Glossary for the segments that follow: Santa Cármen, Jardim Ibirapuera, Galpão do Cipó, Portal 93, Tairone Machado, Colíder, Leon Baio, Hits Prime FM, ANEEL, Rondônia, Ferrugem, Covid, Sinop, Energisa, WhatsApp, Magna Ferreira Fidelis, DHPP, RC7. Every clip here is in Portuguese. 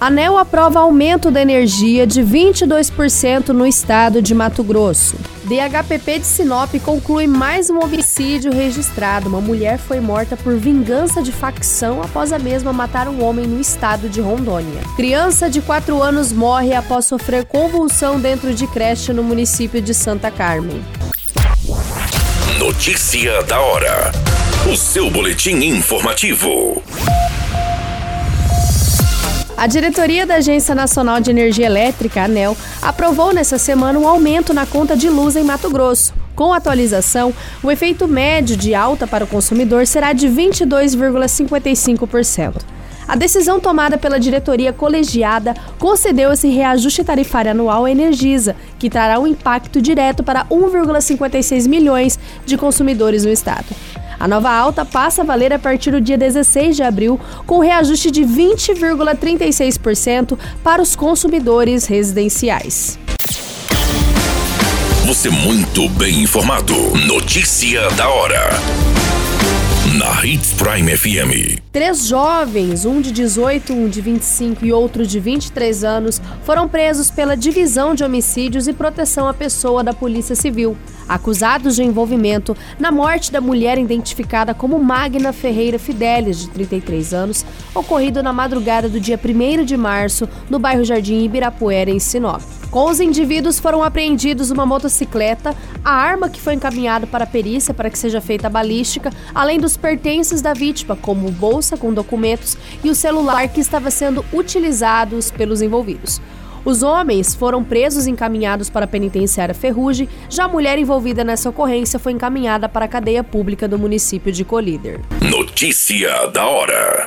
ANEEL aprova aumento da energia de 22% no estado de Mato Grosso. DHPP de Sinop conclui mais um homicídio registrado. Uma mulher foi morta por vingança de facção após a mesma matar um homem no estado de Rondônia. Criança de 4 anos morre após sofrer convulsão dentro de creche no município de Santa Cármen. Notícia da hora. O seu boletim informativo. A diretoria da Agência Nacional de Energia Elétrica, ANEEL, aprovou nessa semana um aumento na conta de luz em Mato Grosso. Com a atualização, o efeito médio de alta para o consumidor será de 22,55%. A decisão tomada pela diretoria colegiada concedeu esse reajuste tarifário anual à Energisa, que trará um impacto direto para 1,56 milhões de consumidores no estado. A nova alta passa a valer a partir do dia 16 de abril, com reajuste de 20,36% para os consumidores residenciais. Você muito bem informado. Notícia da hora. Na Hits Prime FM. 3 jovens, um de 18, um de 25 e outro de 23 anos, foram presos pela Divisão de Homicídios e Proteção à Pessoa da Polícia Civil, acusados de envolvimento na morte da mulher identificada como Magna Ferreira Fidelis, de 33 anos, ocorrido na madrugada do dia 1º de março, no bairro Jardim Ibirapuera, em Sinop. Com os indivíduos foram apreendidos uma motocicleta, a arma que foi encaminhada para a perícia para que seja feita a balística, além dos pertences da vítima, como bolsa com documentos e o celular que estava sendo utilizados pelos envolvidos. Os homens foram presos e encaminhados para a penitenciária Ferrugem, já a mulher envolvida nessa ocorrência foi encaminhada para a cadeia pública do município de Colíder. Notícia da hora.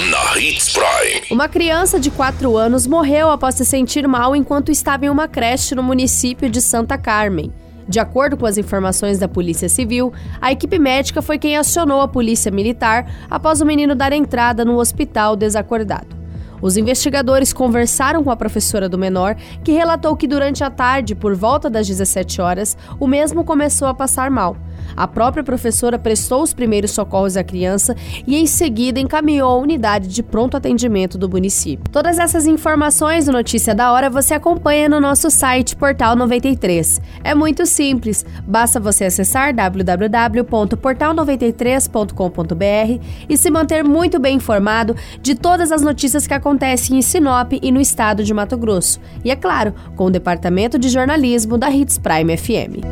na Hits Prime. Uma criança de 4 anos morreu após se sentir mal enquanto estava em uma creche no município de Santa Cármen. De acordo com as informações da Polícia Civil, a equipe médica foi quem acionou a Polícia Militar após o menino dar entrada no hospital desacordado. Os investigadores conversaram com a professora do menor, que relatou que durante a tarde, por volta das 17 horas, o mesmo começou a passar mal. A própria professora prestou os primeiros socorros à criança e, em seguida, encaminhou a unidade de pronto atendimento do município. Todas essas informações do Notícia da Hora você acompanha no nosso site Portal 93. É muito simples, basta você acessar www.portal93.com.br e se manter muito bem informado de todas as notícias que acontecem em Sinop e no estado de Mato Grosso. E, é claro, com o Departamento de Jornalismo da Hits Prime FM.